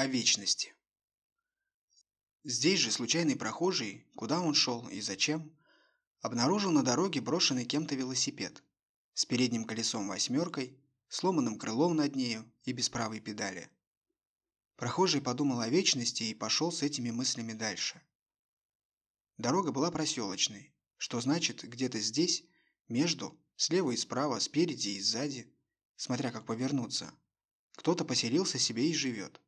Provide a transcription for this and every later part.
о вечности. Здесь же случайный прохожий, куда он шел и зачем, обнаружил на дороге брошенный кем-то велосипед с передним колесом восьмеркой, сломанным крылом над нею и без правой педали. Прохожий подумал о вечности и пошел с этими мыслями дальше. Дорога была проселочной, что значит, где-то здесь, между, слева и справа, спереди и сзади, смотря как повернуться, кто-то поселился себе и живет.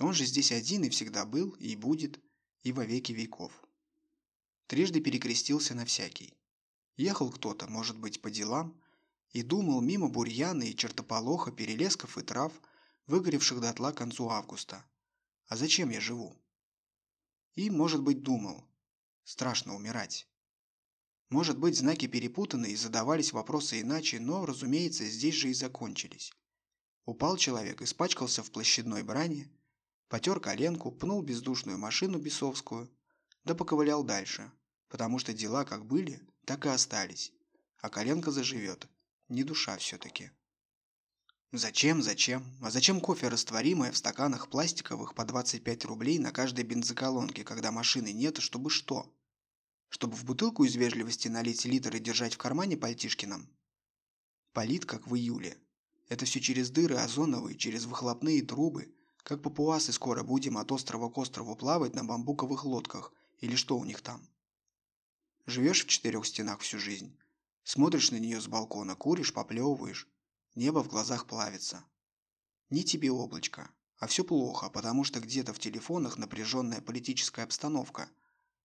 Он же здесь один и всегда был, и будет, и во веки веков. Трижды перекрестился на всякий. Ехал кто-то, может быть, по делам, и думал мимо бурьяна и чертополоха, перелесков и трав, выгоревших дотла к концу августа. А зачем я живу? И, может быть, думал. Страшно умирать. Может быть, знаки перепутаны и задавались вопросы иначе, но, разумеется, здесь же и закончились. Упал человек, испачкался в площадной брани, потер коленку, пнул бездушную машину бесовскую, да поковылял дальше, потому что дела как были, так и остались, а коленка заживет, не душа все-таки. Зачем? А зачем кофе растворимое в стаканах пластиковых по 25 рублей на каждой бензоколонке, когда машины нет, чтобы что? Чтобы в бутылку из вежливости налить литр и держать в кармане пальтишкином? Палит, как в июле. Это все через дыры озоновые, через выхлопные трубы, как папуасы скоро будем от острова к острову плавать на бамбуковых лодках, или что у них там. Живешь в четырех стенах всю жизнь, смотришь на нее с балкона, куришь, поплевываешь, небо в глазах плавится. Не тебе облачко, а все плохо, потому что где-то в телефонах напряженная политическая обстановка.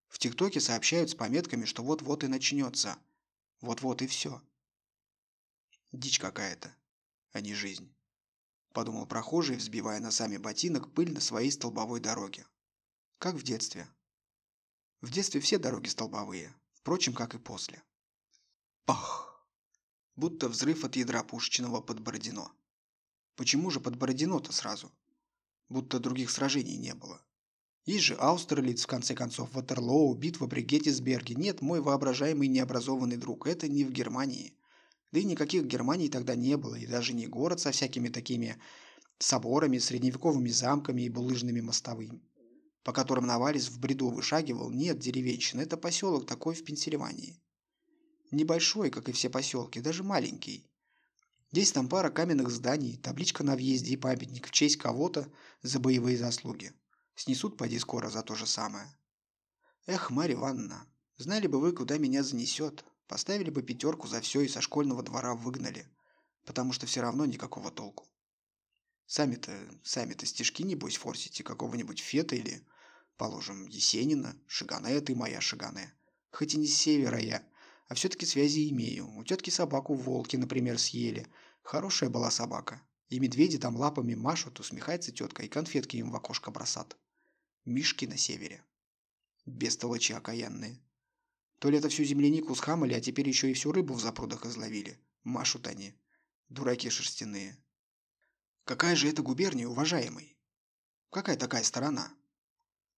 В ТикТоке сообщают с пометками, что вот-вот и начнется, вот-вот и все. Дичь какая-то, а не жизнь, подумал прохожий, взбивая носами ботинок пыль на своей столбовой дороге. Как в детстве. В детстве все дороги столбовые, впрочем, как и после. Пах! Будто взрыв от ядра пушечного под Бородино. Почему же под Бородино-то сразу? Будто других сражений не было. Есть же Аустерлиц, в конце концов, Ватерлоо, битва при Геттисберге. Нет, мой воображаемый необразованный друг, это не в Германии. Да и никаких Германий тогда не было, и даже не город со всякими такими соборами, средневековыми замками и булыжными мостовыми, по которым Навалис в бреду вышагивал. Нет, деревенщина, это поселок такой в Пенсильвании. Небольшой, как и все поселки, даже маленький. Здесь там пара каменных зданий, табличка на въезде и памятник в честь кого-то за боевые заслуги. Снесут, поди, скоро за то же самое. Эх, Марья Ивановна, знали бы вы, куда меня занесет, поставили бы пятерку за все и со школьного двора выгнали, потому что все равно никакого толку. Сами-то стишки, небось, форсите какого-нибудь Фета или, положим, Есенина. Шаганэ ты моя, Шаганэ. Хоть и не с севера я, а все-таки связи имею. У тетки собаку волки, например, съели. Хорошая была собака. И медведи там лапами машут, усмехается тетка, и конфетки им в окошко бросат. Мишки на севере. Бестолочи окаянные. То ли это всю землянику схамали, а теперь еще и всю рыбу в запрудах изловили. Машут они. Дураки шерстяные. Какая же это губерния, уважаемый? Какая такая сторона?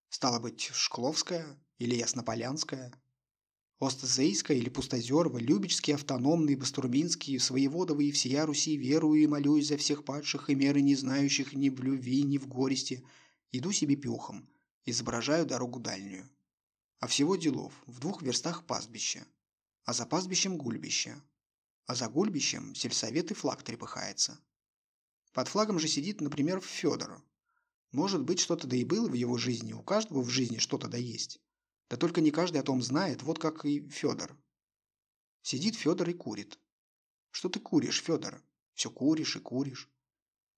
Стало быть, Шкловская или Яснополянская? Остозейская или Пустозерова, Любечский, Автономный, Бастурбинский, Своеводовы и всея Руси, верую и молюсь за всех падших и меры не знающих ни в любви, ни в горести. Иду себе пехом, изображаю дорогу дальнюю. А всего делов, в 2 верстах пастбище, а за пастбищем гульбище, а за гульбищем сельсовет и флаг трепыхается. Под флагом же сидит, например, Федор. Может быть, что-то да и было в его жизни, у каждого в жизни что-то да есть. Да только не каждый о том знает, вот как и Федор. Сидит Федор и курит. Что ты куришь, Федор? Все куришь и куришь.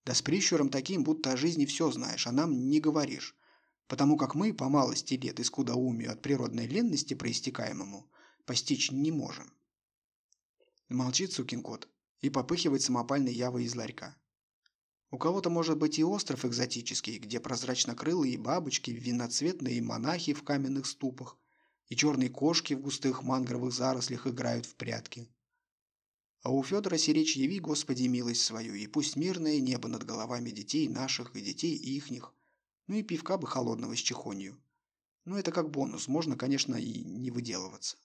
Да с прищуром таким, будто о жизни все знаешь, а нам не говоришь. Потому как мы по малости лет из скудоумию от природной ленности проистекаемому постичь не можем. Молчит сукин кот и попыхивает самопальной явой из ларька. У кого-то может быть и остров экзотический, где прозрачнокрылые бабочки, виноцветные монахи в каменных ступах, и черные кошки в густых мангровых зарослях играют в прятки. А у Федора сиречь яви, Господи, милость свою, и пусть мирное небо над головами детей наших и детей ихних, ну и пивка бы холодного с чехонью. Но это как бонус, можно, конечно, и не выделываться.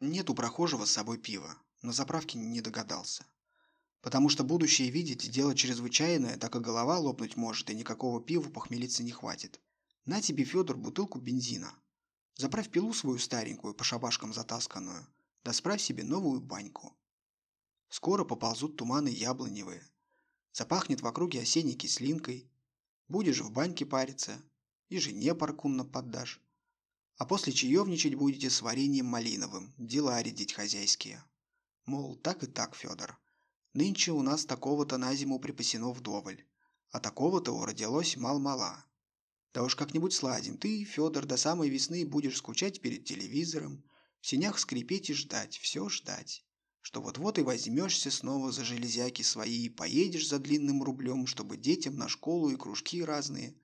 Нет у прохожего с собой пива, на заправке не догадался. Потому что будущее видеть – дело чрезвычайное, так и голова лопнуть может, и никакого пива похмелиться не хватит. На тебе, Федор, бутылку бензина. Заправь пилу свою старенькую, по шабашкам затасканную, да справь себе новую баньку. Скоро поползут туманы яблоневые. Запахнет в округе осенней кислинкой. Будешь в баньке париться, и жене паркунно поддашь. А после чаевничать будете с вареньем малиновым, дела рядить хозяйские. Мол, так и так, Федор. Нынче у нас такого-то на зиму припасено вдоволь, а такого-то уродилось мал-мала. Да уж как-нибудь сладим. Ты, Федор, до самой весны будешь скучать перед телевизором, в сенях скрипеть и ждать, все ждать, что вот-вот и возьмешься снова за железяки свои и поедешь за длинным рублем, чтобы детям на школу и кружки разные,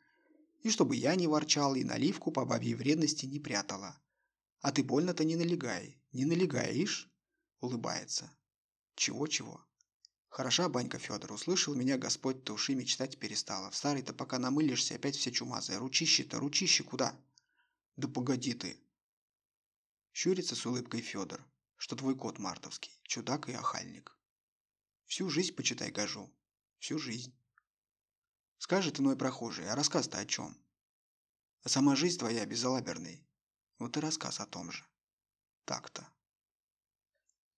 и чтобы я не ворчал и наливку по бабьей вредности не прятала. А ты больно-то не налегай, не налегаешь? Улыбается. Чего-чего? Хороша банька, Федор, услышал меня Господь, ты уши мечтать перестала. В старый-то пока намылишься, опять вся чумазая. Ручище-то, ручище куда? Да погоди ты. Щурится с улыбкой Федор, что твой кот мартовский, чудак и охальник. Всю жизнь, почитай, гожу. Всю жизнь. Скажет иной прохожий, а рассказ-то о чем? А сама жизнь твоя безалаберный. Вот и рассказ о том же. Так-то.